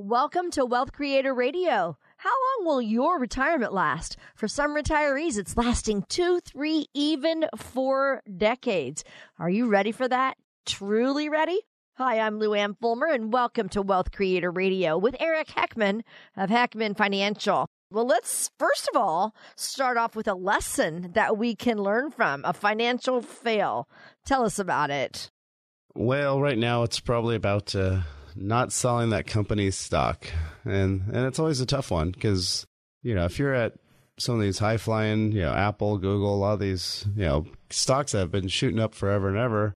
Welcome to Wealth Creator Radio. How long will your retirement last? For some retirees, it's lasting 2, 3, even 4 decades. Are you ready for that? Truly ready? Hi, I'm Luann Fulmer, and welcome to Wealth Creator Radio with Eric Heckman of Heckman Financial. Well, let's first of all start off with a lesson that we can learn from, a financial fail. Tell us about it. Well, right now it's probably about not selling that company's stock. And it's always a tough one because, you know, if you're at some of these high flying, you know, Apple, Google, a lot of these, you know, stocks that have been shooting up forever and ever,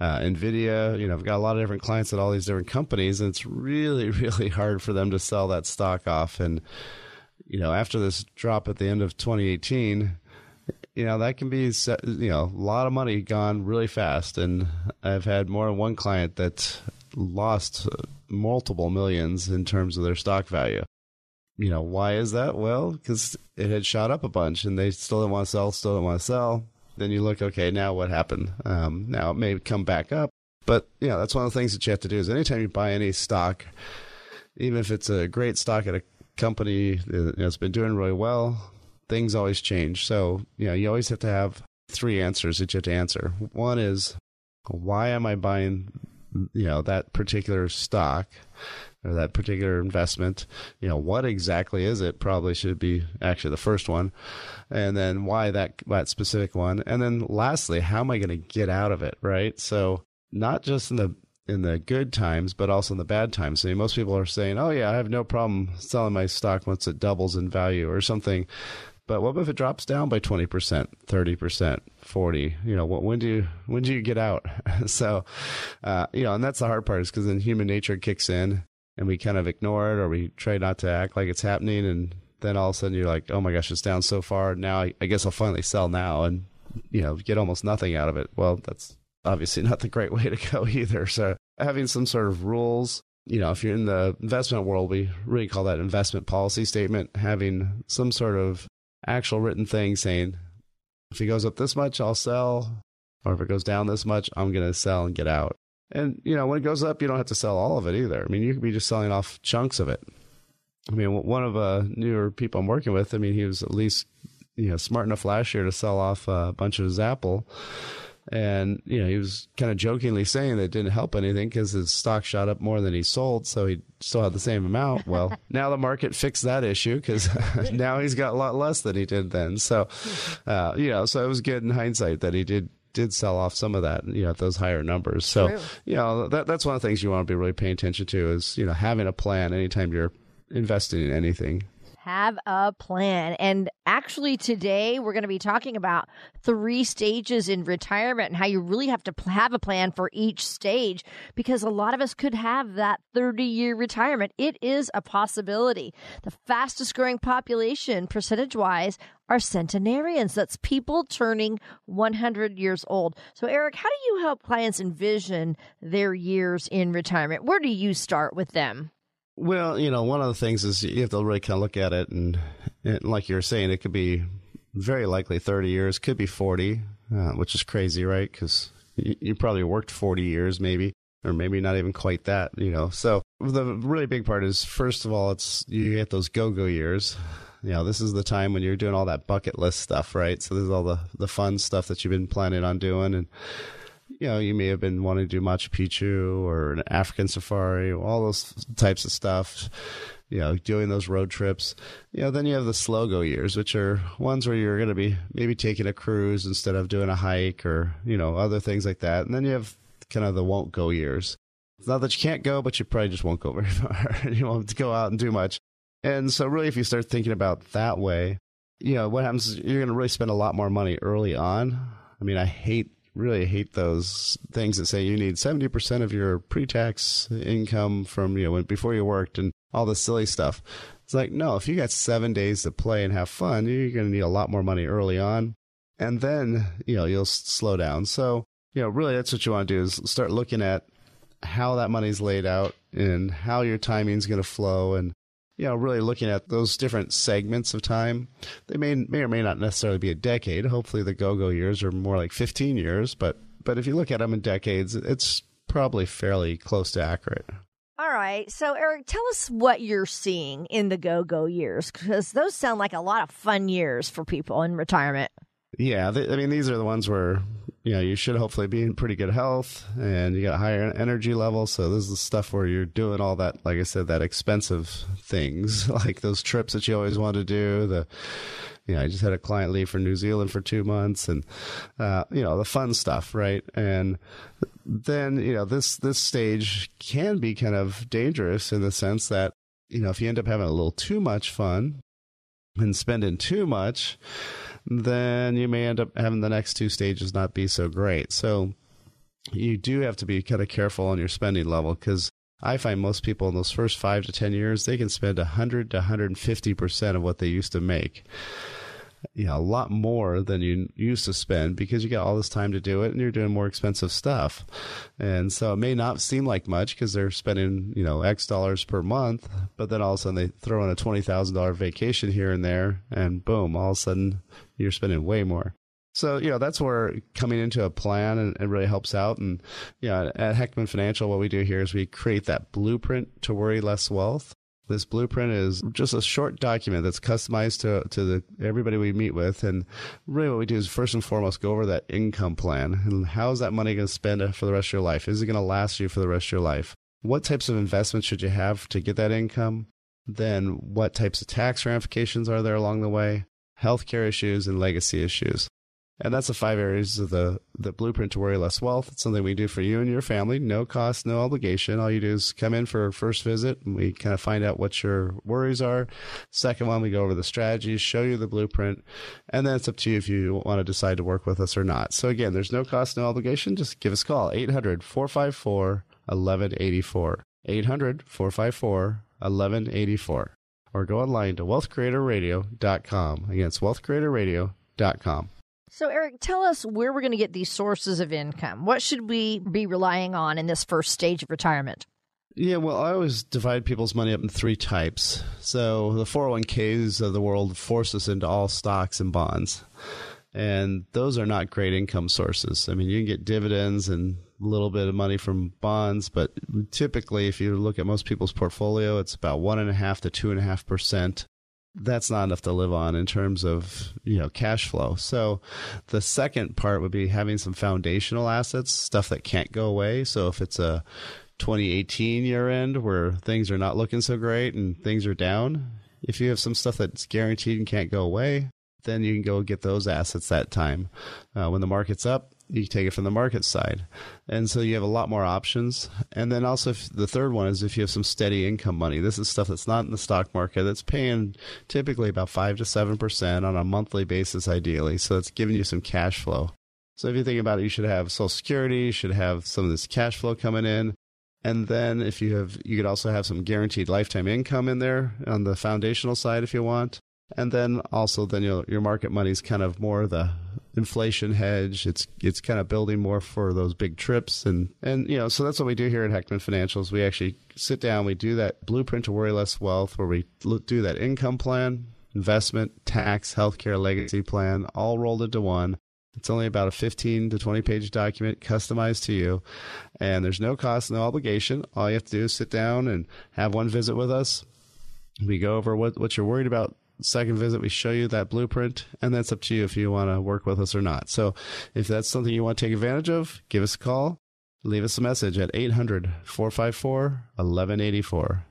Nvidia, you know, I've got a lot of different clients at all these different companies, and it's really, really hard for them to sell that stock off. And, you know, after this drop at the end of 2018, you know, that can be, you know, a lot of money gone really fast. And I've had more than one client that lost multiple millions in terms of their stock value. You know, why is that? Well, because it had shot up a bunch and they still didn't want to sell, Then you look, okay, now what happened? Now it may come back up. But, you know, that's one of the things that you have to do is anytime you buy any stock, even if it's a great stock at a company that's been doing really well, things always change. So, you know, you always have to have 3 answers that you have to answer. One is, why am I buying, you know, that particular stock or that particular investment? You know, what exactly is it? Probably should be actually the first one. And then why that specific one? And then lastly, how am I going to get out of it, right? So not just in the good times, but also in the bad times. So most people are saying, oh yeah, I have no problem selling my stock once it doubles in value or something. But what if it drops down by 20%, 30%, 40%? You know, when do you get out? So, you know, and that's the hard part is because then human nature kicks in and we kind of ignore it or we try not to act like it's happening. And then all of a sudden you're like, oh my gosh, it's down so far. Now I guess I'll finally sell now and, you know, get almost nothing out of it. Well, that's obviously not the great way to go either. So having some sort of rules. You know, if you're in the investment world, we really call that investment policy statement, having some sort of actual written thing saying, if it goes up this much, I'll sell, or if it goes down this much, I'm going to sell and get out. And, you know, when it goes up, you don't have to sell all of it either. I mean, you could be just selling off chunks of it. I mean, one of newer people I'm working with, I mean, he was at least, you know, smart enough last year to sell off a bunch of his Apple. And, you know, he was kind of jokingly saying that it didn't help anything because his stock shot up more than he sold, so he still had the same amount. Well, now the market fixed that issue because now he's got a lot less than he did then. So, you know, so it was good in hindsight that he did sell off some of that, you know, at those higher numbers. So, true. You know, that's one of the things you want to be really paying attention to is, you know, having a plan anytime you're investing in anything. Have a plan. And actually today we're going to be talking about 3 stages in retirement and how you really have to have a plan for each stage because a lot of us could have that 30-year retirement. It is a possibility. The fastest growing population percentage-wise are centenarians. That's people turning 100 years old. So Eric, how do you help clients envision their years in retirement? Where do you start with them? Well, you know, one of the things is you have to really kind of look at it. And like you were saying, it could be very likely 30 years, could be 40, which is crazy, right? Because you probably worked 40 years maybe, or maybe not even quite that, you know. So the really big part is, first of all, it's you get those go-go years. You know, this is the time when you're doing all that bucket list stuff, right? So this is all the fun stuff that you've been planning on doing. And you know, you may have been wanting to do Machu Picchu or an African safari, all those types of stuff, you know, doing those road trips. You know, then you have the slow-go years, which are ones where you're going to be maybe taking a cruise instead of doing a hike or, you know, other things like that. And then you have kind of the won't-go years. It's not that you can't go, but you probably just won't go very far. You won't have to go out and do much. And so really, if you start thinking about that way, you know, what happens is you're going to really spend a lot more money early on. I mean, I hate really hate those things that say you need 70% of your pre-tax income from, you know, before you worked and all this silly stuff. It's like, no, if you got 7 days to play and have fun, you're going to need a lot more money early on. And then, you know, you'll slow down. So, you know, really that's what you want to do is start looking at how that money's laid out and how your timing's going to flow, and, you know, really looking at those different segments of time. They may or may not necessarily be a decade. Hopefully the go-go years are more like 15 years, but if you look at them in decades, it's probably fairly close to accurate. All right. So, Eric, tell us what you're seeing in the go-go years, because those sound like a lot of fun years for people in retirement. Yeah. I mean, these are the ones where, you know, you should hopefully be in pretty good health and you got a higher energy level. So this is the stuff where you're doing all that, like I said, that expensive things, like those trips that you always want to do. You know, I just had a client leave for New Zealand for 2 months and, you know, the fun stuff, right? And then, you know, this stage can be kind of dangerous in the sense that, you know, if you end up having a little too much fun and spending too much, then you may end up having the next two stages not be so great. So you do have to be kind of careful on your spending level, because I find most people in those first 5 to 10 years, they can spend 100 to 150% of what they used to make. You know, a lot more than you used to spend because you got all this time to do it and you're doing more expensive stuff. And so it may not seem like much because they're spending, you know, X dollars per month, but then all of a sudden they throw in a $20,000 vacation here and there and boom, all of a sudden you're spending way more. So, you know, that's where coming into a plan and really helps out. And, you know, at Heckman Financial, what we do here is we create that blueprint to worry less wealth. This blueprint is just a short document that's customized to everybody we meet with. And really what we do is first and foremost go over that income plan. And how is that money going to spend for the rest of your life? Is it going to last you for the rest of your life? What types of investments should you have to get that income? Then what types of tax ramifications are there along the way? Healthcare issues and legacy issues. And that's the 5 areas of the blueprint to worry less wealth. It's something we do for you and your family. No cost, no obligation. All you do is come in for a first visit, and we kind of find out what your worries are. Second one, we go over the strategies, show you the blueprint, and then it's up to you if you want to decide to work with us or not. So again, there's no cost, no obligation. Just give us a call, 800-454-1184, 800-454-1184, or go online to wealthcreatorradio.com. Again, it's wealthcreatorradio.com. So, Eric, tell us where we're going to get these sources of income. What should we be relying on in this first stage of retirement? Yeah, well, I always divide people's money up in 3 types. So the 401ks of the world force us into all stocks and bonds. And those are not great income sources. I mean, you can get dividends and a little bit of money from bonds, but typically if you look at most people's portfolio, it's about 1.5 to 2.5%. That's not enough to live on in terms of, you know, cash flow. So the second part would be having some foundational assets, stuff that can't go away. So if it's a 2018 year end where things are not looking so great and things are down, if you have some stuff that's guaranteed and can't go away, then you can go get those assets that time. When the market's up, you take it from the market side. And so you have a lot more options. And then also the third one is if you have some steady income money. This is stuff that's not in the stock market that's paying typically about 5 to 7% on a monthly basis ideally. So it's giving you some cash flow. So if you think about it, you should have Social Security, you should have some of this cash flow coming in. And then if you have, you could also have some guaranteed lifetime income in there on the foundational side if you want. And then also then your market money is kind of more the inflation hedge. It's kind of building more for those big trips. And you know, so that's what we do here at Heckman Financial is we actually sit down, we do that blueprint to worry less wealth where we do that income plan, investment, tax, healthcare, legacy plan, all rolled into one. It's only about a 15 to 20 page document customized to you. And there's no cost, no obligation. All you have to do is sit down and have one visit with us. We go over what you're worried about. Second visit, we show you that blueprint, and that's up to you if you want to work with us or not. So if that's something you want to take advantage of, give us a call. Leave us a message at 800-454-1184,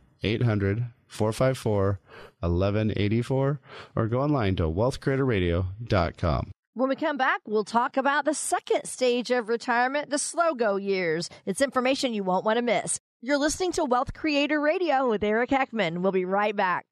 800-454-1184, or go online to wealthcreatorradio.com. When we come back, we'll talk about the second stage of retirement, the slow-go years. It's information you won't want to miss. You're listening to Wealth Creator Radio with Eric Heckman. We'll be right back.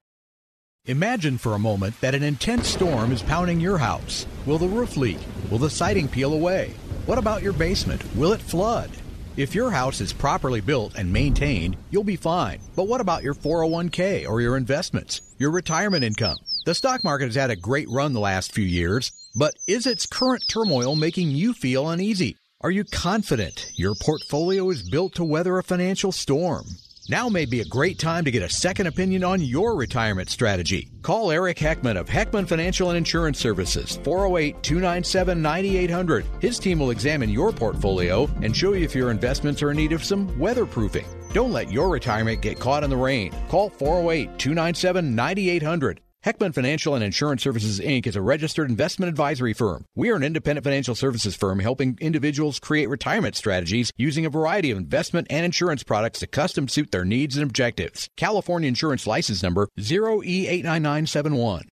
Imagine for a moment that an intense storm is pounding your house. Will the roof leak? Will the siding peel away? What about your basement? Will it flood? If your house is properly built and maintained, you'll be fine. But what about your 401k or your investments, your retirement income? The stock market has had a great run the last few years, but is its current turmoil making you feel uneasy? Are you confident your portfolio is built to weather a financial storm? Now may be a great time to get a second opinion on your retirement strategy. Call Eric Heckman of Heckman Financial and Insurance Services, 408-297-9800. His team will examine your portfolio and show you if your investments are in need of some weatherproofing. Don't let your retirement get caught in the rain. Call 408-297-9800. Heckman Financial and Insurance Services, Inc. is a registered investment advisory firm. We are an independent financial services firm helping individuals create retirement strategies using a variety of investment and insurance products to custom suit their needs and objectives. California Insurance License Number 0E89971.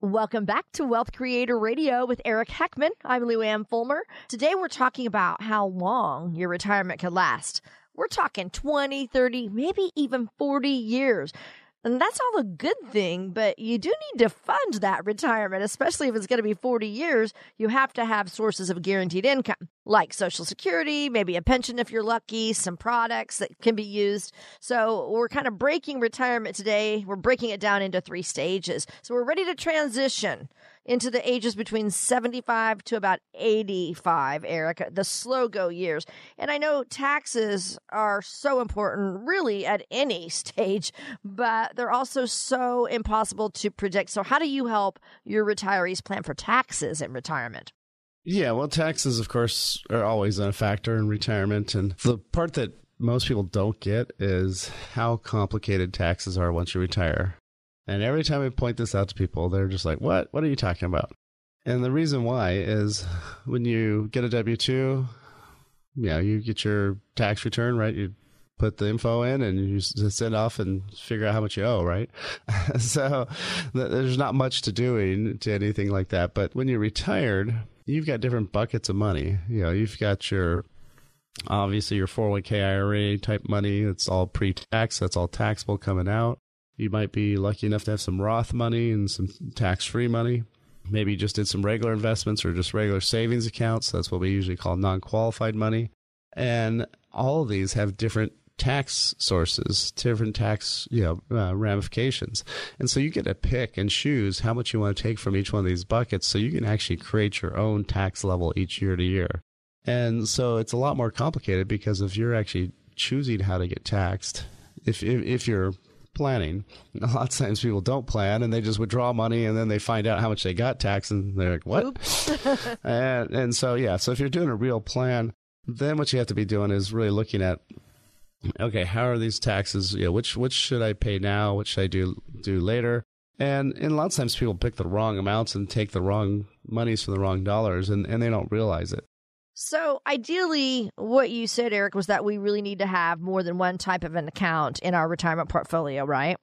Welcome back to Wealth Creator Radio with Eric Heckman. I'm Luann Fulmer. Today we're talking about how long your retirement could last. We're talking 20, 30, maybe even 40 years. And that's all a good thing, but you do need to fund that retirement, especially if it's going to be 40 years. You have to have sources of guaranteed income, like Social Security, maybe a pension if you're lucky, some products that can be used. So we're kind of breaking retirement today. We're breaking it down into three stages. So we're ready to transition into the ages between 75 to about 85, Eric, the slow-go years. And I know taxes are so important, really, at any stage, but they're also so impossible to predict. So how do you help your retirees plan for taxes in retirement? Yeah, well, taxes, of course, are always a factor in retirement. And the part that most people don't get is how complicated taxes are once you retire. And every time I point this out to people, they're just like, what? What are you talking about? And the reason why is when you get a W-2, you get your tax return, right? You put the info in and you send off and figure out how much you owe, right? So there's not much to doing to anything like that. But when you're retired, you've got different buckets of money. You've got your, obviously, your 401k IRA type money. It's all pre-tax. That's all taxable coming out. You might be lucky enough to have some Roth money and some tax-free money. Maybe you just did some regular investments or just regular savings accounts. That's what we usually call non-qualified money. And all of these have different tax sources, different tax ramifications. And so you get to pick and choose how much you want to take from each one of these buckets so you can actually create your own tax level each year to year. And so it's a lot more complicated because if you're actually choosing how to get taxed, if you're planning. A lot of times people don't plan and they just withdraw money and then they find out how much they got taxed and they're like, what? So if you're doing a real plan, then what you have to be doing is really looking at, okay, how are these taxes? Which should I pay now? Which should I do later? And a lot of times people pick the wrong amounts and take the wrong monies for the wrong dollars and they don't realize it. So ideally, what you said, Eric, was that we really need to have more than one type of an account in our retirement portfolio, right?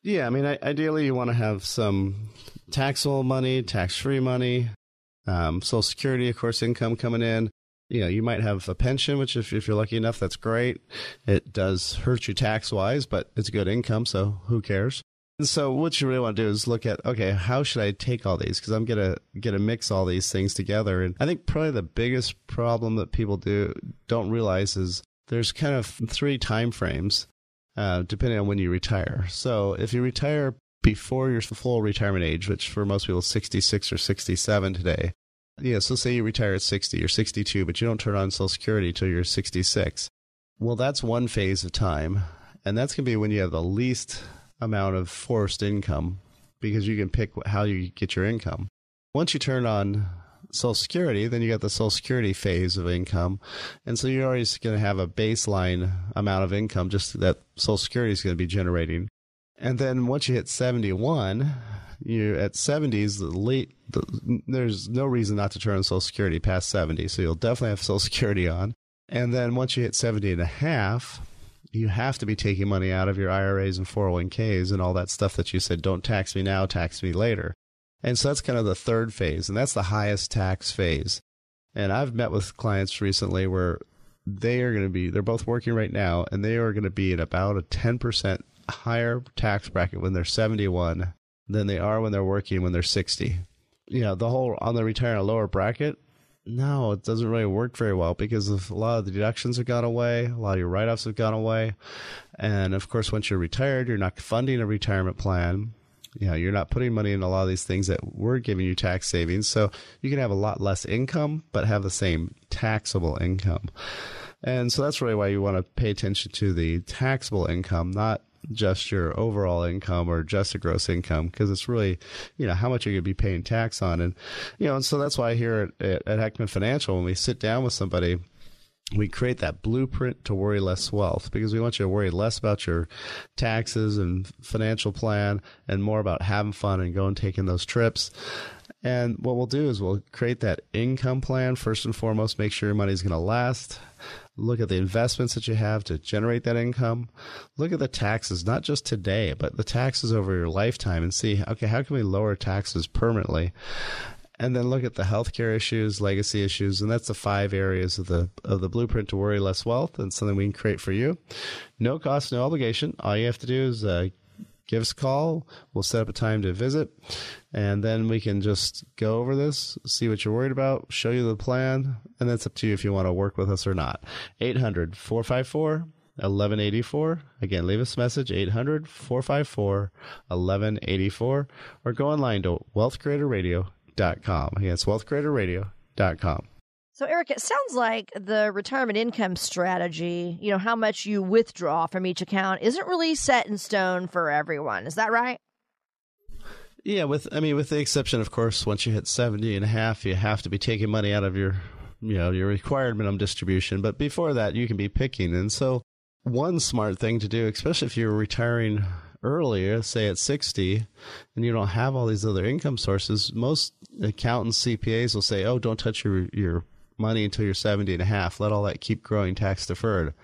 Yeah, I mean, ideally, you want to have some taxable money, tax-free money, Social Security, of course, income coming in. You might have a pension, which if you're lucky enough, that's great. It does hurt you tax-wise, but it's good income, so who cares? And so what you really want to do is look at, okay, how should I take all these? Because I'm going to mix all these things together. And I think probably the biggest problem that people don't realize is there's kind of three time frames depending on when you retire. So if you retire before your full retirement age, which for most people is 66 or 67 today. So say you retire at 60 or 62, but you don't turn on Social Security until you're 66. Well, that's one phase of time. And that's going to be when you have the least amount of forced income because you can pick how you get your income. Once you turn on Social Security, then you got the Social Security phase of income. And so you're always going to have a baseline amount of income just that Social Security is going to be generating. And then once you hit 71, you're at 70s, there's no reason not to turn on Social Security past 70. So you'll definitely have Social Security on. And then once you hit 70 and a half, you have to be taking money out of your IRAs and 401ks and all that stuff that you said, don't tax me now, tax me later. And so that's kind of the third phase, and that's the highest tax phase. And I've met with clients recently where they're both working right now, and they are going to be at about a 10% higher tax bracket when they're 71 than they are when they're working when they're 60. the whole on the retirement lower bracket, no, it doesn't really work very well because a lot of the deductions have gone away. A lot of your write-offs have gone away. And, of course, once you're retired, you're not funding a retirement plan. You know, you're not putting money in a lot of these things that were giving you tax savings. So you can have a lot less income but have the same taxable income. And so that's really why you want to pay attention to the taxable income, not just your overall income or just the gross income, because it's really, how much you're going to be paying tax on. And, and so that's why here at Heckman Financial, when we sit down with somebody, we create that blueprint to worry less wealth, because we want you to worry less about your taxes and financial plan and more about having fun and going and taking those trips. And what we'll do is we'll create that income plan. First and foremost, make sure your money's going to last. Look at the investments that you have to generate that income. Look at the taxes, not just today, but the taxes over your lifetime, and see, okay, how can we lower taxes permanently? And then look at the healthcare issues, legacy issues, and that's the 5 areas of the blueprint to worry less wealth, and something we can create for you. No cost, no obligation. All you have to do is give us a call. We'll set up a time to visit, and then we can just go over this, see what you're worried about, show you the plan, and that's up to you if you want to work with us or not. 800-454-1184. Again, leave us a message, 800-454-1184, or go online to wealthcreatorradio.com. Again, it's wealthcreatorradio.com. So, Eric, it sounds like the retirement income strategy, how much you withdraw from each account, isn't really set in stone for everyone. Is that right? Yeah, with the exception, of course, once you hit 70 and a half, you have to be taking money out of your, your required minimum distribution. But before that, you can be picking. And so one smart thing to do, especially if you're retiring earlier, say at 60, and you don't have all these other income sources, most accountants, CPAs will say, oh, don't touch your money until you're 70 and a half. Let all that keep growing tax deferred.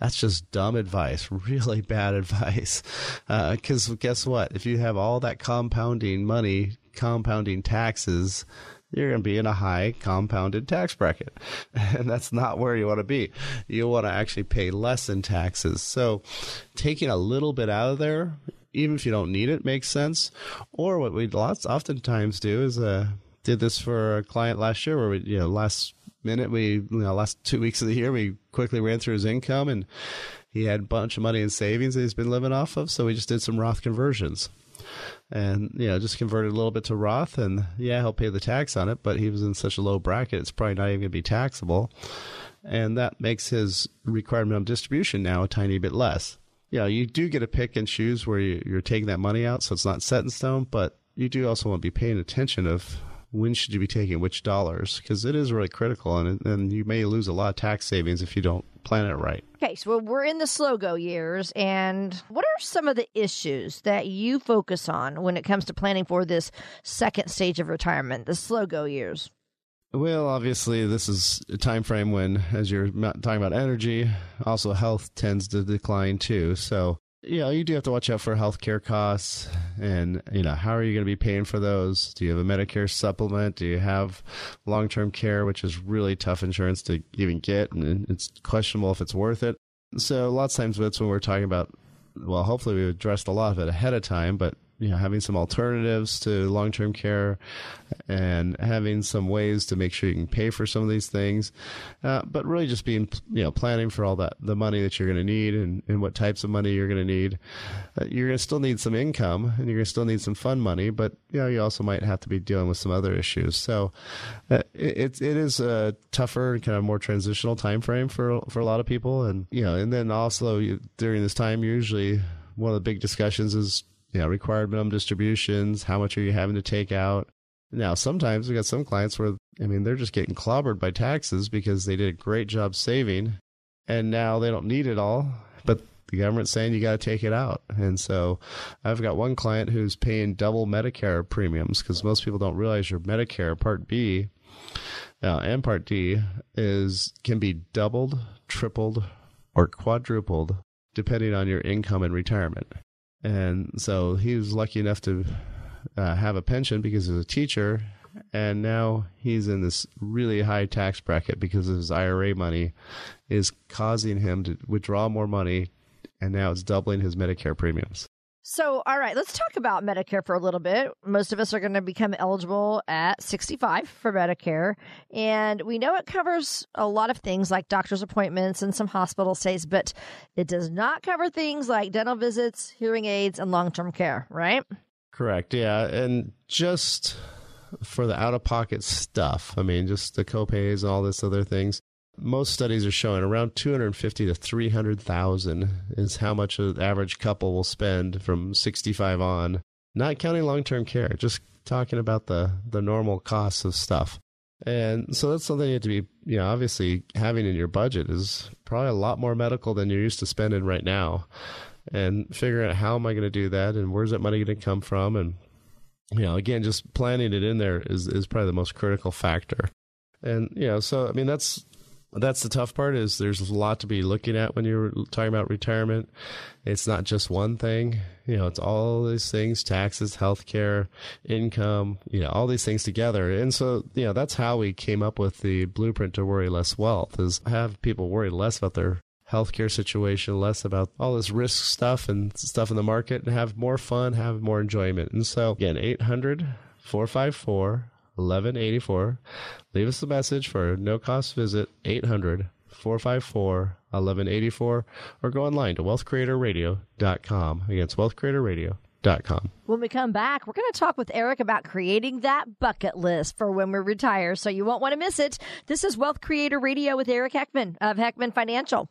That's just dumb advice, really bad advice. Because guess what? If you have all that compounding money, compounding taxes, you're going to be in a high compounded tax bracket. And that's not where you want to be. You want to actually pay less in taxes. So taking a little bit out of there, even if you don't need it, makes sense. Or what we oftentimes do is did this for a client last year where we, last 2 weeks of the year, we quickly ran through his income, and he had a bunch of money in savings that he's been living off of. So we just did some Roth conversions, and, just converted a little bit to Roth, and he'll pay the tax on it, but he was in such a low bracket, it's probably not even going to be taxable. And that makes his required minimum distribution now a tiny bit less. You do get to pick and choose where you're taking that money out. So it's not set in stone, but you do also want to be paying attention of when should you be taking which dollars, because it is really critical, and you may lose a lot of tax savings if you don't plan it right. Okay, so we're in the slow-go years, and what are some of the issues that you focus on when it comes to planning for this second stage of retirement, the slow-go years? Well, obviously, this is a time frame when, as you're talking about energy, also health tends to decline too, so you do have to watch out for healthcare costs, and, how are you going to be paying for those? Do you have a Medicare supplement? Do you have long-term care, which is really tough insurance to even get, and it's questionable if it's worth it? So lots of times that's when we're talking about, well, hopefully we've addressed a lot of it ahead of time, but, having some alternatives to long-term care and having some ways to make sure you can pay for some of these things, but really just being, planning for all that, the money that you're going to need and what types of money you're going to need. You're going to still need some income, and you're going to still need some fun money, but, you also might have to be dealing with some other issues. So it is a tougher, kind of more transitional time frame for a lot of people. And, and then also during this time, usually one of the big discussions is, required minimum distributions, how much are you having to take out? Now, sometimes we've got some clients where, they're just getting clobbered by taxes because they did a great job saving, and now they don't need it all, but the government's saying you got to take it out. And so I've got one client who's paying double Medicare premiums, because most people don't realize your Medicare Part B and Part D can be doubled, tripled, or quadrupled, depending on your income in retirement. And so he was lucky enough to have a pension because he was a teacher, and now he's in this really high tax bracket because his IRA money is causing him to withdraw more money, and now it's doubling his Medicare premiums. So, all right, let's talk about Medicare for a little bit. Most of us are going to become eligible at 65 for Medicare. And we know it covers a lot of things like doctor's appointments and some hospital stays, but it does not cover things like dental visits, hearing aids, and long-term care, right? Correct, yeah. And just for the out-of-pocket stuff, I mean, just the copays, all this other things, most studies are showing around $250,000 to $300,000 is how much an average couple will spend from 65 on, not counting long-term care, just talking about the normal costs of stuff. And so that's something you have to be, you know, obviously having in your budget is probably a lot more medical than you're used to spending right now. And figuring out how am I going to do that and where's that money going to come from? And, you know, again, just planning it in there is probably the most critical factor. And, you know, so, I mean, that's the tough part is there's a lot to be looking at when you're talking about retirement. It's not just one thing, you know, it's all these things, taxes, healthcare, income, you know, all these things together. And so, you know, that's how we came up with the blueprint to worry less wealth is have people worry less about their healthcare situation, less about all this risk stuff and stuff in the market and have more fun, have more enjoyment. And so again, 800-454-1184. Leave us a message for a no-cost visit, 800-454-1184, or go online to wealthcreatorradio.com. Again, it's wealthcreatorradio.com. When we come back, we're going to talk with Eric about creating that bucket list for when we retire, so you won't want to miss it. This is Wealth Creator Radio with Eric Heckman of Heckman Financial.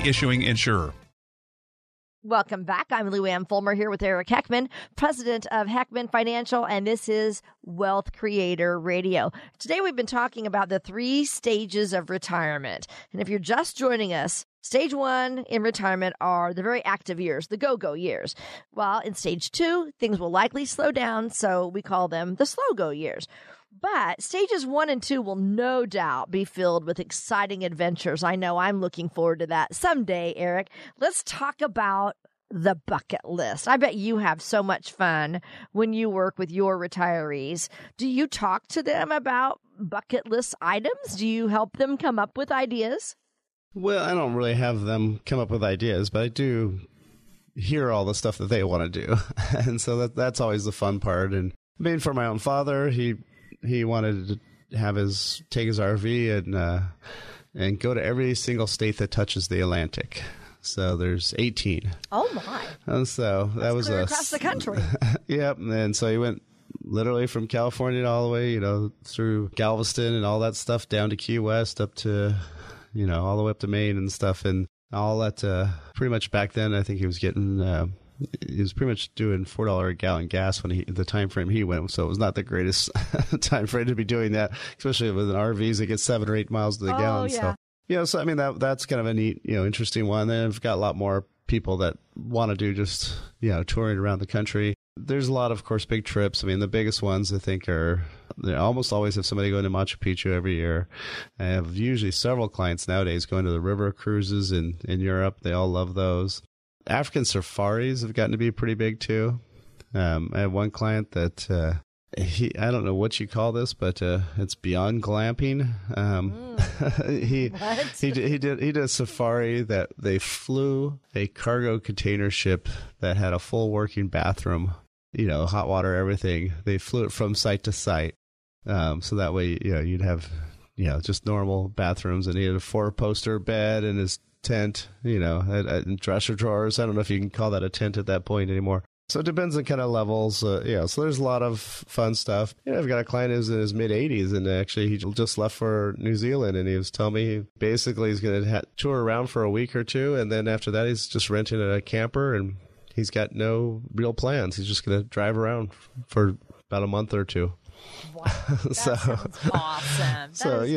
issuing insurer. Welcome back. I'm Luann Fulmer here with Eric Heckman, president of Heckman Financial, and this is Wealth Creator Radio. Today we've been talking about the three stages of retirement. And if you're just joining us, stage one in retirement are the very active years, the go-go years. While in stage two, things will likely slow down, so we call them the slow-go years. But stages one and two will no doubt be filled with exciting adventures. I know I'm looking forward to that someday, Eric. Let's talk about the bucket list. I bet you have so much fun when you work with your retirees. Do you talk to them about bucket list items? Do you help them come up with ideas? Well, I don't really have them come up with ideas, but I do hear all the stuff that they want to do. And so that's always the fun part. And I mean, for my own father, he wanted to have take his RV and go to every single state that touches the Atlantic. So there's 18. Oh my! And so that was across the country. Yep, and so he went literally from California all the way, you know, through Galveston and all that stuff down to Key West, up to, you know, all the way up to Maine and stuff, and all that. Pretty much back then, I think he was getting. He was pretty much doing $4 a gallon gas when the time frame he went, so it was not the greatest time frame to be doing that, especially with an RVs that get 7 or 8 miles to the gallon. Yeah. So, you know, so I mean that's kind of a neat, you know, interesting one. And I've got a lot more people that want to do just, you know, touring around the country. There's a lot of course, big trips. I mean, the biggest ones I think are they almost always have somebody going to Machu Picchu every year. I have usually several clients nowadays going to the river cruises in Europe. They all love those. African safaris have gotten to be pretty big too. I have one client that I don't know what you call this, but it's beyond glamping. He did a safari that they flew a cargo container ship that had a full working bathroom, you know, hot water, everything. They flew it from site to site, so that way, you know, you'd have, you know, just normal bathrooms, and he had a 4-poster bed and his tent, you know, dresser drawers. I don't know if you can call that a tent at that point anymore. So it depends on kind of levels. So there's a lot of fun stuff. You know, I've got a client who's in his mid-80s, and actually he just left for New Zealand, and he was telling me he basically he's going to tour around for a week or two, and then after that he's just renting a camper, and he's got no real plans. He's just going to drive around for about a month or two. Wow, that sounds awesome. So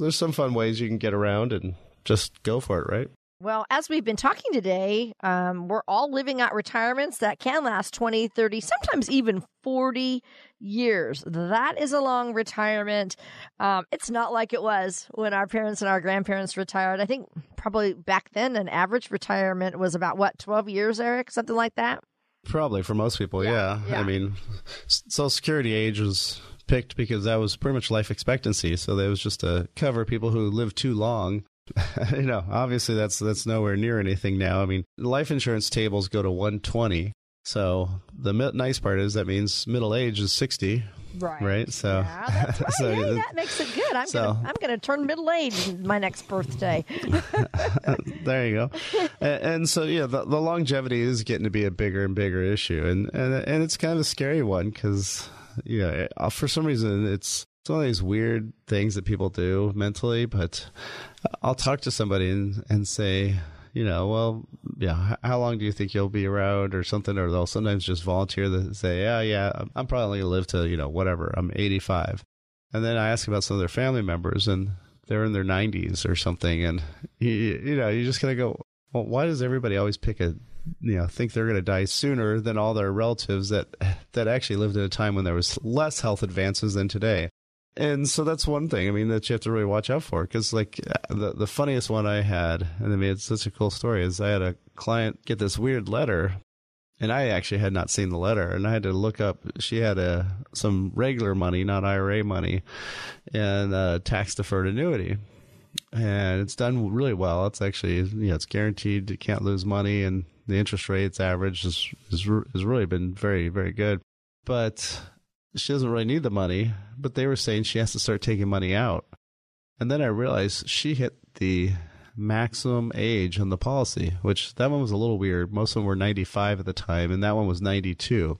there's some fun ways you can get around and just go for it, right? Well, as we've been talking today, we're all living out retirements that can last 20, 30, sometimes even 40 years. That is a long retirement. It's not like it was when our parents and our grandparents retired. I think probably back then an average retirement was about, 12 years, Eric? Something like that? Probably for most people, yeah. I mean, Social Security age was picked because that was pretty much life expectancy. So that was just to cover people who lived too long. You know, obviously that's nowhere near anything now. I mean, life insurance tables go to 120. So the nice part is that means middle age is 60. Right. So, yeah, that's right. So that makes it good. I'm gonna turn middle age my next birthday. There you go. And so the longevity is getting to be a bigger and bigger issue, and it's kind of a scary one because for some reason it's one of these weird things that people do mentally. But I'll talk to somebody and say, how long do you think you'll be around or something? Or they'll sometimes just volunteer and say, I'm probably going to live to, whatever, I'm 85. And then I ask about some of their family members and they're in their 90s or something. And, you just kind of go, well, why does everybody always pick think they're going to die sooner than all their relatives that actually lived at a time when there was less health advances than today? And so that's one thing, I mean, that you have to really watch out for, because like the funniest one I had, and I mean, it's such a cool story, is I had a client get this weird letter, and I actually had not seen the letter, and I had to look up, she had some regular money, not IRA money, and a tax-deferred annuity. And it's done really well. It's actually, it's guaranteed, you can't lose money, and the interest rates average has really been very, very good. But she doesn't really need the money, but they were saying she has to start taking money out. And then I realized she hit the maximum age on the policy, which that one was a little weird. Most of them were 95 at the time, and that one was 92.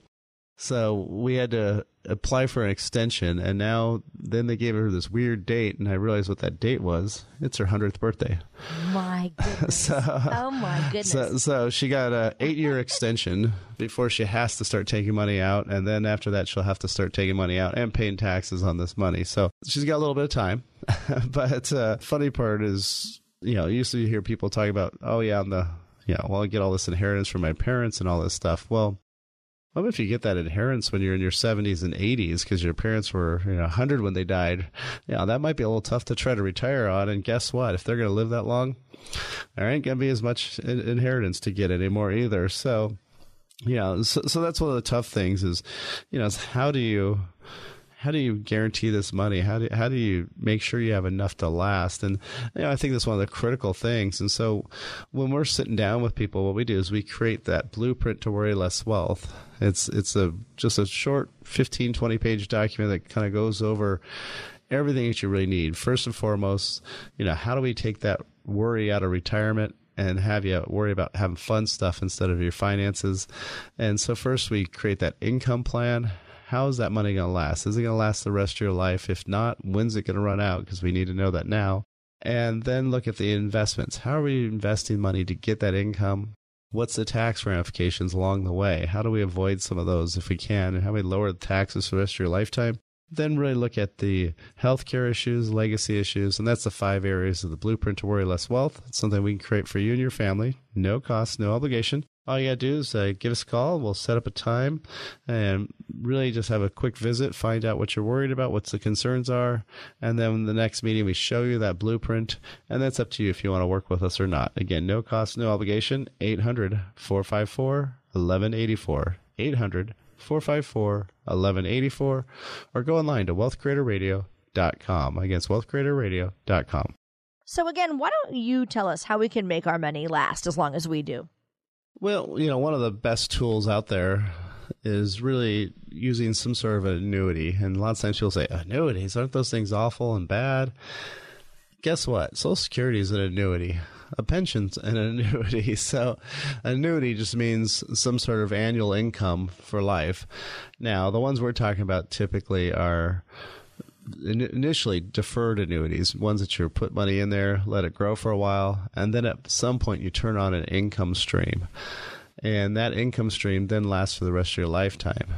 So we had to apply for an extension, and then they gave her this weird date, and I realized what that date was. It's her 100th birthday. My goodness. So she got an 8-year extension before she has to start taking money out, and then after that she'll have to start taking money out and paying taxes on this money. So she's got a little bit of time, but funny part is, usually you hear people talk about, I get all this inheritance from my parents and all this stuff. Well, what if you get that inheritance when you're in your 70s and 80s because your parents were 100 when they died? Yeah, that might be a little tough to try to retire on. And guess what? If they're going to live that long, there ain't going to be as much inheritance to get anymore either. So, so that's one of the tough things is, is how do you guarantee this money? How do you make sure you have enough to last? And I think that's one of the critical things. And so when we're sitting down with people, what we do is we create that blueprint to worry less wealth. It's just a short 15, 20-page document that kind of goes over everything that you really need. First and foremost, how do we take that worry out of retirement and have you worry about having fun stuff instead of your finances? And so first we create that income plan. How is that money going to last? Is it going to last the rest of your life? If not, when's it going to run out? Because we need to know that now. And then look at the investments. How are we investing money to get that income? What's the tax ramifications along the way? How do we avoid some of those if we can? And how do we lower the taxes for the rest of your lifetime? Then really look at the healthcare issues, legacy issues, and that's the 5 areas of the blueprint to worry less wealth. It's something we can create for you and your family. No cost, no obligation. All you got to do is give us a call. We'll set up a time and really just have a quick visit, find out what you're worried about, what the concerns are. And then the next meeting, we show you that blueprint. And that's up to you if you want to work with us or not. Again, no cost, no obligation. 800-454-1184. 800-454-1184. Or go online to wealthcreatorradio.com. Again, it's wealthcreatorradio.com. So again, why don't you tell us how we can make our money last as long as we do? Well, one of the best tools out there is really using some sort of an annuity. And a lot of times people say, annuities, aren't those things awful and bad? guess what? Social Security is an annuity. A pension's an annuity. So annuity just means some sort of annual income for life. Now, the ones we're talking about typically are initially deferred annuities, ones that you put money in there, let it grow for a while, and then at some point you turn on an income stream. And that income stream then lasts for the rest of your lifetime.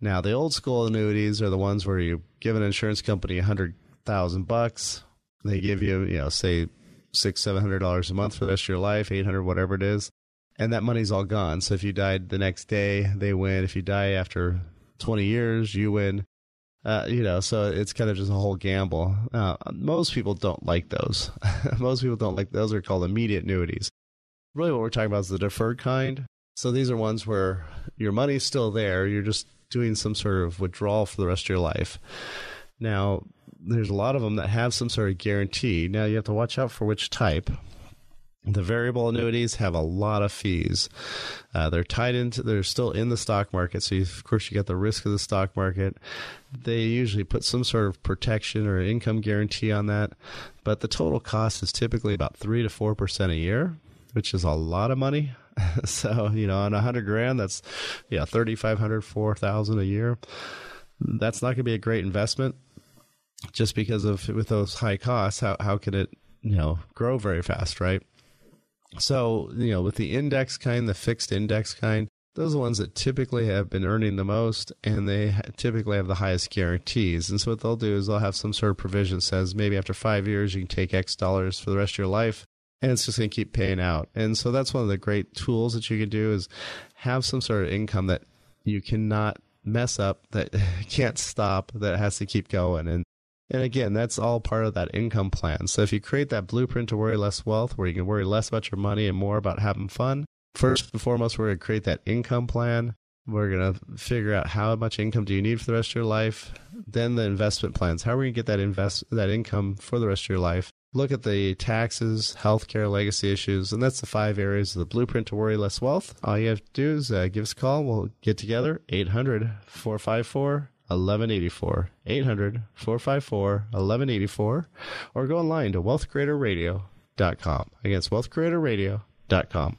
Now, the old school annuities are the ones where you give an insurance company $100,000. They give you, say $600-$700 a month for the rest of your life, $800, whatever it is, and that money's all gone. So if you died the next day, they win. If you die after 20 years, you win. So it's kind of just a whole gamble. Most people don't like those. Most people don't like those. Are called immediate annuities. Really, what we're talking about is the deferred kind. So these are ones where your money's still there. You're just doing some sort of withdrawal for the rest of your life. Now, there's a lot of them that have some sort of guarantee. Now, you have to watch out for which type. The variable annuities have a lot of fees. They're still in the stock market. So, of course, you got the risk of the stock market. They usually put some sort of protection or income guarantee on that. But the total cost is typically about 3 to 4% a year, which is a lot of money. So, on $100,000, that's $3,500, $4,000 a year. That's not going to be a great investment. Just because with those high costs, how could it, grow very fast, right? So, with the index kind, the fixed index kind, those are the ones that typically have been earning the most, and they typically have the highest guarantees. And so what they'll do is they'll have some sort of provision that says maybe after 5 years, you can take X dollars for the rest of your life, and it's just going to keep paying out. And so that's one of the great tools that you can do is have some sort of income that you cannot mess up, that can't stop, that has to keep going. And again, that's all part of that income plan. So if you create that blueprint to worry less wealth, where you can worry less about your money and more about having fun, first and foremost, we're going to create that income plan. We're going to figure out how much income do you need for the rest of your life. Then the investment plans. How are we going to get that income for the rest of your life? Look at the taxes, healthcare, legacy issues, and that's the 5 areas of the blueprint to worry less wealth. All you have to do is give us a call. We'll get together, 800-454-1184. 800-454-1184, or go online to wealthcreatorradio.com. Again, it's wealthcreatorradio.com.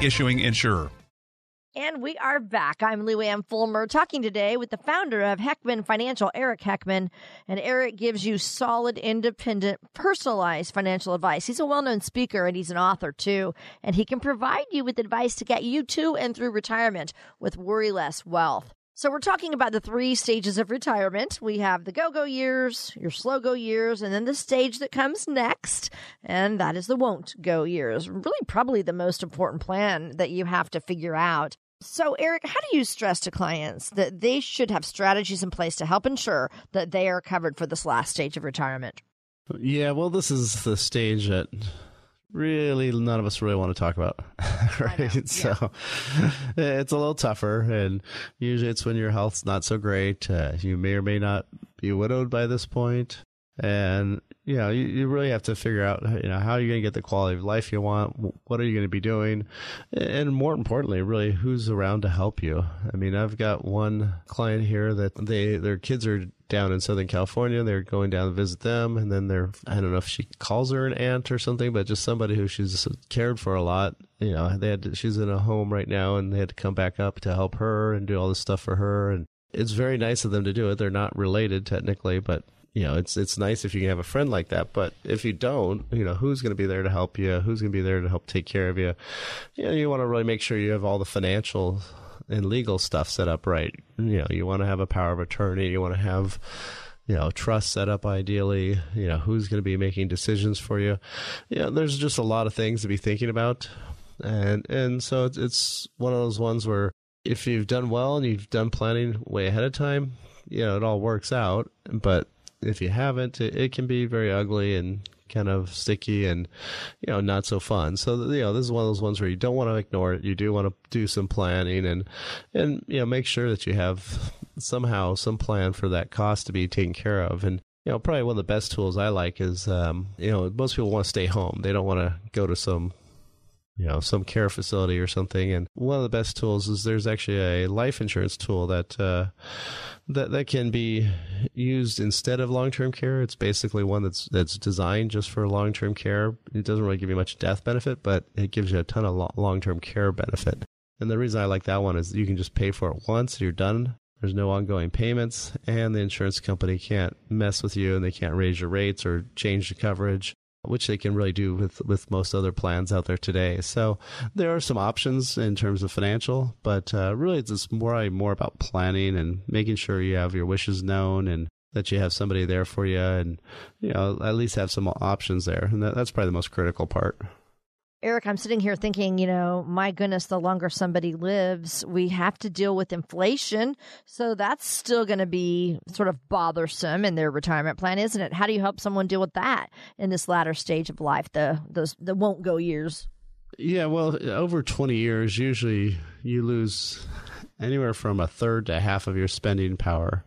issuing insurer. And we are back. I'm Luann Fulmer, talking today with the founder of Heckman Financial, Eric Heckman. And Eric gives you solid, independent, personalized financial advice. He's a well-known speaker, and he's an author, too. And he can provide you with advice to get you to and through retirement with worry less wealth. So we're talking about the 3 stages of retirement. We have the go-go years, your slow-go years, and then the stage that comes next, and that is the won't-go years. Really probably the most important plan that you have to figure out. So, Eric, how do you stress to clients that they should have strategies in place to help ensure that they are covered for this last stage of retirement? Yeah, well, this is the stage that really none of us really want to talk about, right? Yeah. So it's a little tougher, and usually it's when your health's not so great. You may or may not be widowed by this point, and you really have to figure out how you're going to get the quality of life you want, what are you going to be doing, and more importantly, really, who's around to help you. I mean, I've got one client here that their kids are down in Southern California. They're going down to visit them. And then I don't know if she calls her an aunt or something, but just somebody who she's cared for a lot. She's in a home right now, and they had to come back up to help her and do all this stuff for her. And it's very nice of them to do it. They're not related technically, but you know, it's nice if you can have a friend like that, but if you don't, you know, who's going to be there to help you? Who's going to be there to help take care of you? You know, you want to really make sure you have all the financial and legal stuff set up right. You know, you want to have a power of attorney. You want to have, you know, trust set up ideally, you know, who's going to be making decisions for you. You know, there's just a lot of things to be thinking about. And so it's one of those ones where if you've done well and you've done planning way ahead of time, you know, it all works out. But if you haven't, it can be very ugly and kind of sticky and, you know, not so fun. So, you know, this is one of those ones where you don't want to ignore it. You do want to do some planning and, you know, make sure that you have somehow some plan for that cost to be taken care of. And, you know, probably one of the best tools I like is, you know, most people want to stay home. They don't want to go to some, you know, some care facility or something. And one of the best tools is there's actually a life insurance tool that that can be used instead of long-term care. It's basically one that's designed just for long-term care. It doesn't really give you much death benefit, but it gives you a ton of long-term care benefit. And the reason I like that one is you can just pay for it once, you're done. There's no ongoing payments, and the insurance company can't mess with you, and they can't raise your rates or change the coverage, which they can really do with most other plans out there today. So there are some options in terms of financial, but really it's more about planning and making sure you have your wishes known and that you have somebody there for you and, you know, at least have some options there. And that's probably the most critical part. Eric, I'm sitting here thinking, you know, my goodness, the longer somebody lives, we have to deal with inflation. So that's still going to be sort of bothersome in their retirement plan, isn't it? How do you help someone deal with that in this latter stage of life, the won't go years? Yeah, well, over 20 years, usually you lose anywhere from a third to half of your spending power.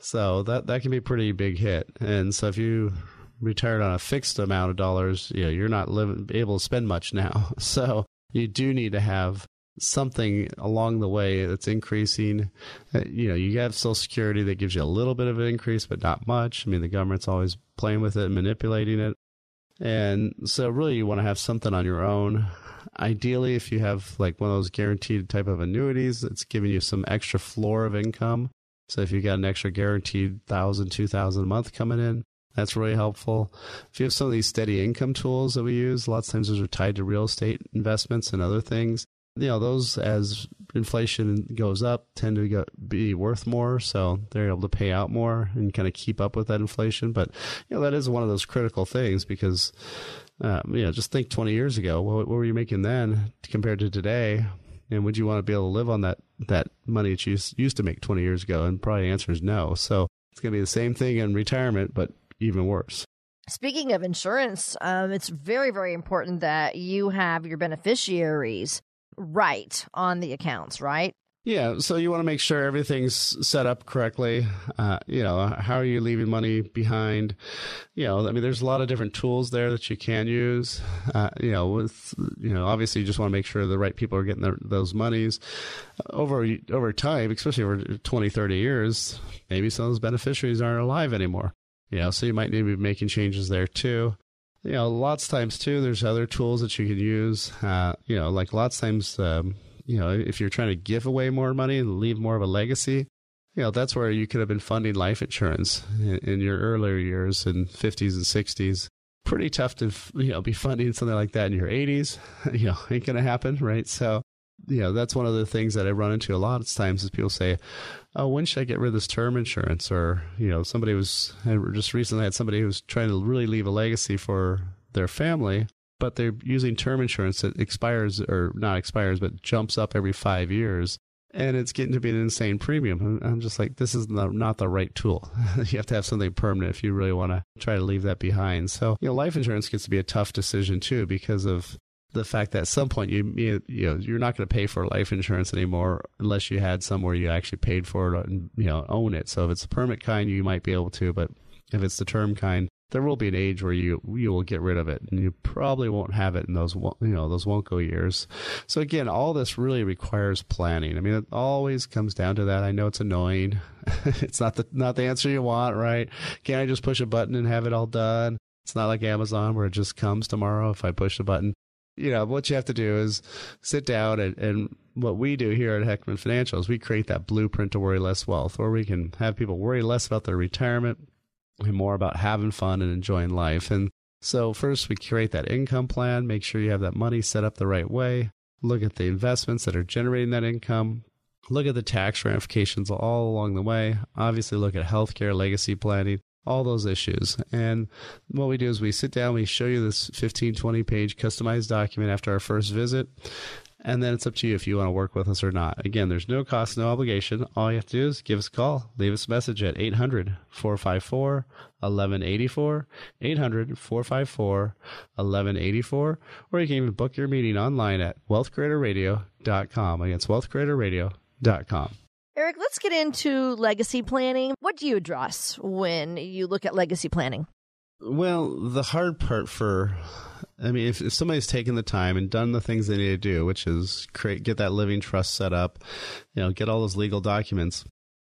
So that can be a pretty big hit. And so if you retired on a fixed amount of dollars, you know, you're not able to spend much now. So you do need to have something along the way that's increasing. You know, you have Social Security that gives you a little bit of an increase, but not much. I mean, the government's always playing with it and manipulating it. And so really you want to have something on your own. Ideally, if you have like one of those guaranteed type of annuities, it's giving you some extra floor of income. So if you got an extra guaranteed $1,000, $2,000 a month coming in, that's really helpful. If you have some of these steady income tools that we use, lots of times those are tied to real estate investments and other things. You know, those as inflation goes up tend to be worth more, so they're able to pay out more and kind of keep up with that inflation. But, you know, that is one of those critical things because, you know, just think 20 years ago, what were you making then compared to today? And would you want to be able to live on that money that you used to make 20 years ago? And probably the answer is no. So it's going to be the same thing in retirement, but even worse. Speaking of insurance, it's very, very important that you have your beneficiaries right on the accounts, right? Yeah. So you want to make sure everything's set up correctly. You know, how are you leaving money behind? You know, I mean, there's a lot of different tools there that you can use. You know, with, you know, obviously you just want to make sure the right people are getting those monies over time, especially over 20, 30 years. Maybe some of those beneficiaries aren't alive anymore. You know, so you might need to be making changes there too. You know, lots of times too, there's other tools that you can use. You know, like lots of times, you know, if you're trying to give away more money and leave more of a legacy, you know, that's where you could have been funding life insurance in your earlier years in 50s and 60s. Pretty tough to, you know, be funding something like that in your 80s. You know, ain't going to happen, right? So, you know, that's one of the things that I run into a lot of times is people say, oh, when should I get rid of this term insurance? Or, you know, I just recently had somebody who was trying to really leave a legacy for their family, but they're using term insurance that not expires, but jumps up every 5 years. And it's getting to be an insane premium. I'm just like, this is not the right tool. You have to have something permanent if you really want to try to leave that behind. So, you know, life insurance gets to be a tough decision too, because of the fact that at some point you know you're not going to pay for life insurance anymore unless you had somewhere you actually paid for it and, you know, own it. So if it's the permanent kind, you might be able to, but if it's the term kind, there will be an age where you will get rid of it, and you probably won't have it in those, you know, those won't go years. So again, all this really requires planning. I mean, it always comes down to that. I know it's annoying. It's not the answer you want, right? Can't I just push a button and have it all done? It's not like Amazon where it just comes tomorrow if I push the button. You know, what you have to do is sit down and what we do here at Heckman Financial is we create that blueprint to worry less wealth, where we can have people worry less about their retirement more about having fun and enjoying life. And so first we create that income plan, make sure you have that money set up the right way, look at the investments that are generating that income, look at the tax ramifications all along the way, obviously look at healthcare, legacy planning, all those issues. And what we do is we sit down, we show you this 15, 20-page customized document after our first visit, and then it's up to you if you want to work with us or not. Again, there's no cost, no obligation. All you have to do is give us a call, leave us a message at 800-454-1184, 800-454-1184, or you can even book your meeting online at wealthcreatorradio.com. Again, it's wealthcreatorradio.com. Eric, let's get into legacy planning. What do you address when you look at legacy planning? Well, the hard part for, if somebody's taken the time and done the things they need to do, which is get that living trust set up, get all those legal documents,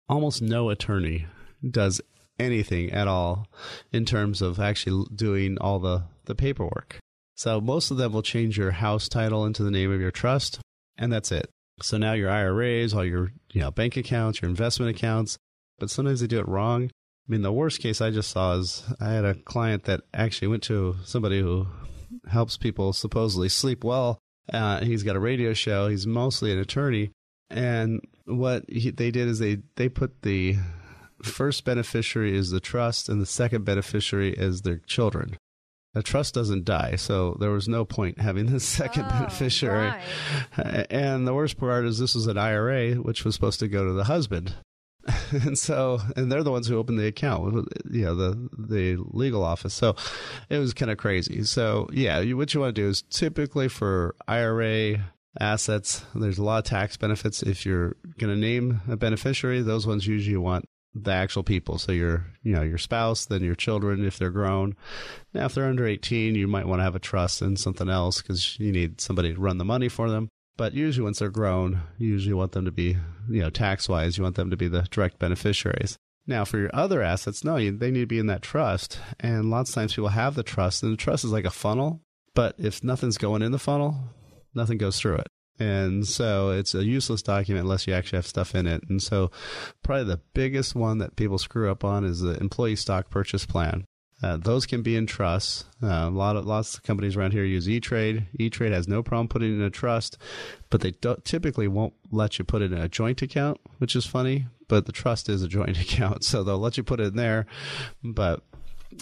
almost no attorney does anything at all in terms of actually doing all the paperwork. So most of them will change your house title into the name of your trust, and that's it. So now your IRAs, all your bank accounts, your investment accounts, but sometimes they do it wrong. I mean, the worst case I just saw is I had a client that actually went to somebody who helps people supposedly sleep well. He's got a radio show. He's mostly an attorney. And what they did is they put the first beneficiary is the trust and the second beneficiary is their children. The trust doesn't die, so there was no point having the second beneficiary. Right. And the worst part is this was an IRA, which was supposed to go to the husband. And they're the ones who opened the account, the legal office. So it was kind of crazy. So, what you want to do is typically for IRA assets, there's a lot of tax benefits. If you're going to name a beneficiary, those ones usually you want the actual people. So your spouse, then your children, if they're grown. Now, if they're under 18, you might want to have a trust and something else because you need somebody to run the money for them. But usually once they're grown, you usually want them to be, tax-wise, you want them to be the direct beneficiaries. Now, for your other assets, they need to be in that trust. And lots of times people have the trust, and the trust is like a funnel. But if nothing's going in the funnel, nothing goes through it. And so it's a useless document unless you actually have stuff in it. And so probably the biggest one that people screw up on is the employee stock purchase plan. Those can be in trusts. Lots of companies around here use E-Trade. E-Trade has no problem putting it in a trust, but they typically won't let you put it in a joint account, which is funny, but the trust is a joint account, so they'll let you put it in there, but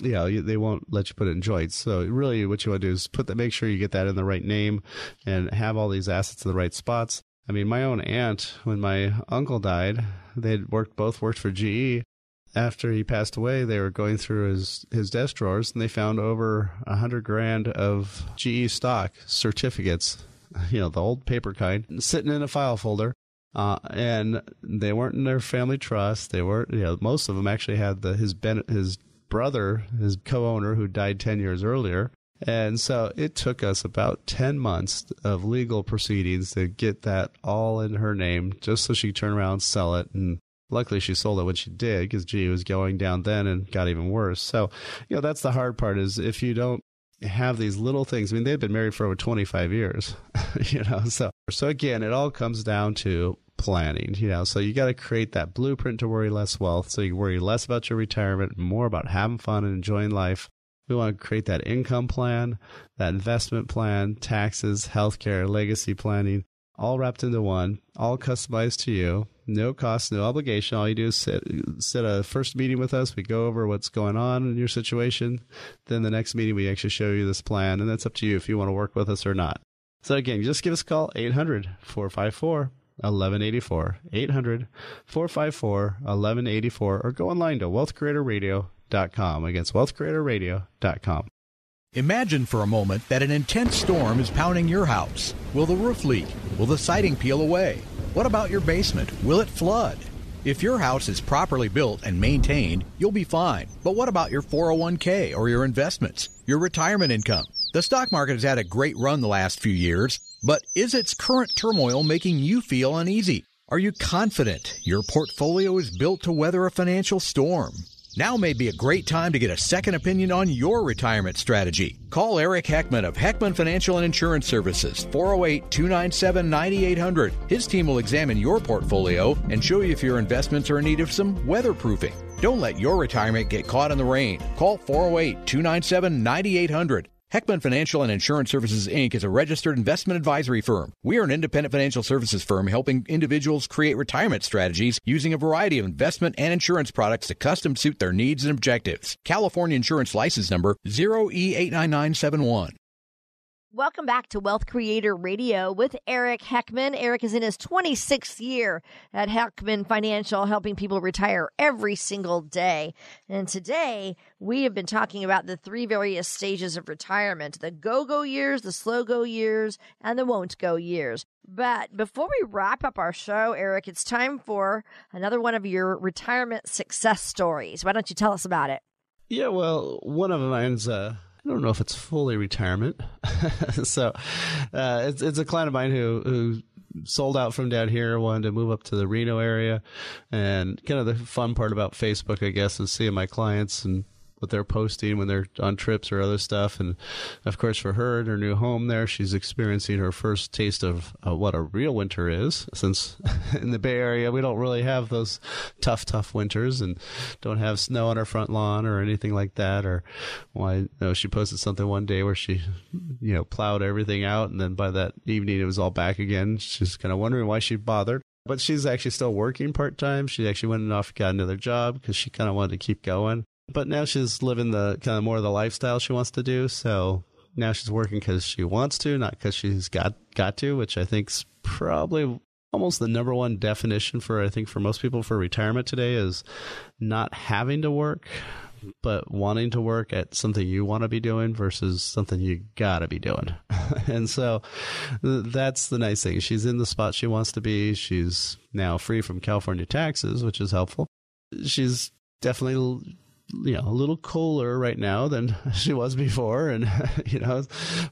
they won't let you put it in joint. So really what you want to do is make sure you get that in the right name and have all these assets in the right spots. I mean, my own aunt, when my uncle died, they'd both worked for GE. After he passed away, they were going through his desk drawers, and they found over $100,000 of GE stock certificates, the old paper kind, sitting in a file folder. And they weren't in their family trust. They weren't. Most of them actually had his brother, his co-owner, who died 10 years earlier. And so it took us about 10 months of legal proceedings to get that all in her name, just so she could turn around and sell it. And luckily, she sold it when she did because GE was going down then and got even worse. So, that's the hard part is if you don't have these little things. I mean, they've been married for over 25 years, So again, it all comes down to planning, So you got to create that blueprint to worry less wealth. So you worry less about your retirement, more about having fun and enjoying life. We want to create that income plan, that investment plan, taxes, healthcare, legacy planning, all wrapped into one, all customized to you. No cost, no obligation. All you do is set a first meeting with us. We go over what's going on in your situation. Then the next meeting, we actually show you this plan. And that's up to you if you want to work with us or not. So again, just give us a call, 800-454-1184, 800-454-1184, or go online to wealthcreatorradio.com. Again, it's wealthcreatorradio.com. Imagine for a moment that an intense storm is pounding your house. Will the roof leak? Will the siding peel away? What about your basement? Will it flood? If your house is properly built and maintained, you'll be fine. But what about your 401k or your investments, your retirement income? The stock market has had a great run the last few years, but is its current turmoil making you feel uneasy? Are you confident your portfolio is built to weather a financial storm? Now may be a great time to get a second opinion on your retirement strategy. Call Eric Heckman of Heckman Financial and Insurance Services, 408-297-9800. His team will examine your portfolio and show you if your investments are in need of some weatherproofing. Don't let your retirement get caught in the rain. Call 408-297-9800. Heckman Financial and Insurance Services, Inc. is a registered investment advisory firm. We are an independent financial services firm helping individuals create retirement strategies using a variety of investment and insurance products to custom suit their needs and objectives. California Insurance License Number 0E89971. Welcome back to Wealth Creator Radio with Eric Heckman. Eric is in his 26th year at Heckman Financial, helping people retire every single day. And today, we have been talking about the three various stages of retirement, the go-go years, the slow-go years, and the won't-go years. But before we wrap up our show, Eric, it's time for another one of your retirement success stories. Why don't you tell us about it? Yeah, well, one of mine's... I don't know if it's fully retirement. So it's a client of mine who sold out from down here, wanted to move up to the Reno area. And kind of the fun part about Facebook, I guess, is seeing my clients and what they're posting when they're on trips or other stuff. And, of course, for her, in her new home there, she's experiencing her first taste of what a real winter is, since in the Bay Area, we don't really have those tough winters and don't have snow on our front lawn or anything like that. Or why, you know, she posted something one day where she, you know, plowed everything out. And then by that evening, it was all back again. She's kind of wondering why she bothered. But she's actually still working part-time. She actually went off and got another job because she kind of wanted to keep going. But now she's living the kind of more of the lifestyle she wants to do. So now she's working because she wants to, not because she's got to, which I think is probably almost the number one definition for, I think, for most people for retirement today is not having to work, but wanting to work at something you want to be doing versus something you got to be doing. And so that's the nice thing. She's in the spot she wants to be. She's now free from California taxes, which is helpful. She's definitely... you know, a little cooler right now than she was before, and you know,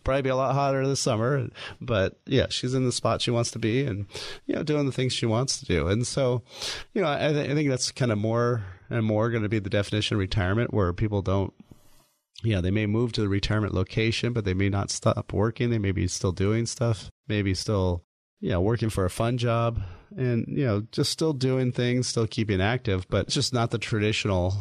probably be a lot hotter this summer. But yeah, she's in the spot she wants to be, and you know, doing the things she wants to do. And so, you know, I think that's kind of more and more going to be the definition of retirement, where people don't, you know, they may move to the retirement location, but they may not stop working. They may be still doing stuff, maybe still, you know, working for a fun job, and you know, just still doing things, still keeping active, but it's just not the traditional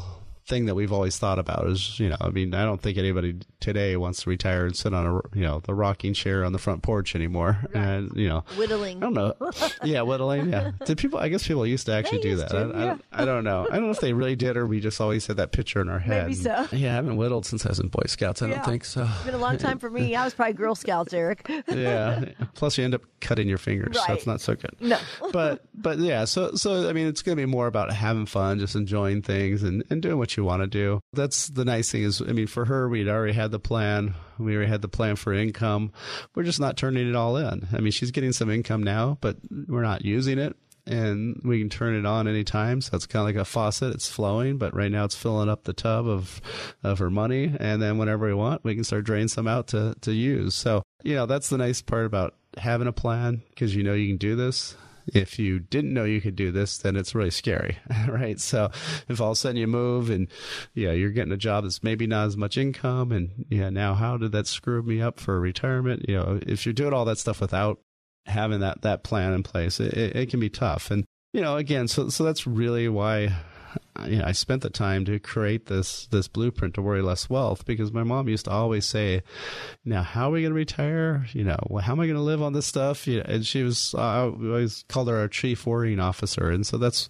thing that we've always thought about. Is, you know, I mean, I don't think anybody today wants to retire and sit on a, you know, the rocking chair on the front porch anymore. Right. And, you know, whittling. I don't know. Yeah, whittling. Yeah. Did people, I guess people used to actually do that. I don't know. I don't know if they really did, or we just always had that picture in our head. Maybe so. Yeah, I haven't whittled since I was in Boy Scouts. I don't think so. It's been a long time for me. I was probably Girl Scouts, Eric. Yeah. Plus you end up cutting your fingers. Right. So it's not so good. No. But yeah, so I mean, it's going to be more about having fun, just enjoying things and doing what you want to do. That's the nice thing is, I mean, for her, we'd already had the plan. We already had the plan for income. We're just not turning it all in. I mean, she's getting some income now, but we're not using it, and we can turn it on anytime. So it's kind of like a faucet. It's flowing, but right now it's filling up the tub of her money. And then whenever we want, we can start draining some out to use. So, you know, that's the nice part about having a plan, because you know you can do this. If you didn't know you could do this, then it's really scary, right? So if all of a sudden you move and, yeah, you're getting a job that's maybe not as much income, and yeah, now how did that screw me up for retirement? You know, if you're doing all that stuff without having that plan in place, it can be tough. And, you know, again, so that's really why, you know, I spent the time to create this blueprint to worry less wealth, because my mom used to always say, now, how are we going to retire? You know, well, how am I going to live on this stuff? You know, and she was, I always called her our chief worrying officer. And so that's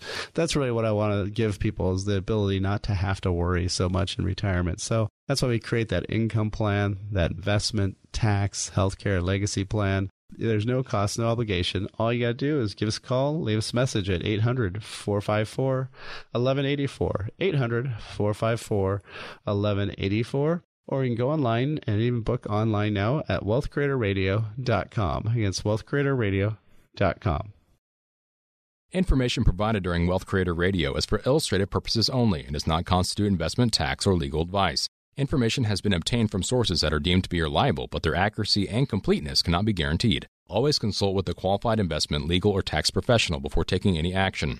really what I want to give people, is the ability not to have to worry so much in retirement. So that's why we create that income plan, that investment, tax, healthcare, legacy plan. There's no cost, no obligation. All you got to do is give us a call, leave us a message at 800-454-1184, 800-454-1184, or you can go online and even book online now at wealthcreatorradio.com. Again, it's wealthcreatorradio.com. Information provided during Wealth Creator Radio is for illustrative purposes only and does not constitute investment, tax, or legal advice. Information has been obtained from sources that are deemed to be reliable, but their accuracy and completeness cannot be guaranteed. Always consult with a qualified investment, legal, or tax professional before taking any action.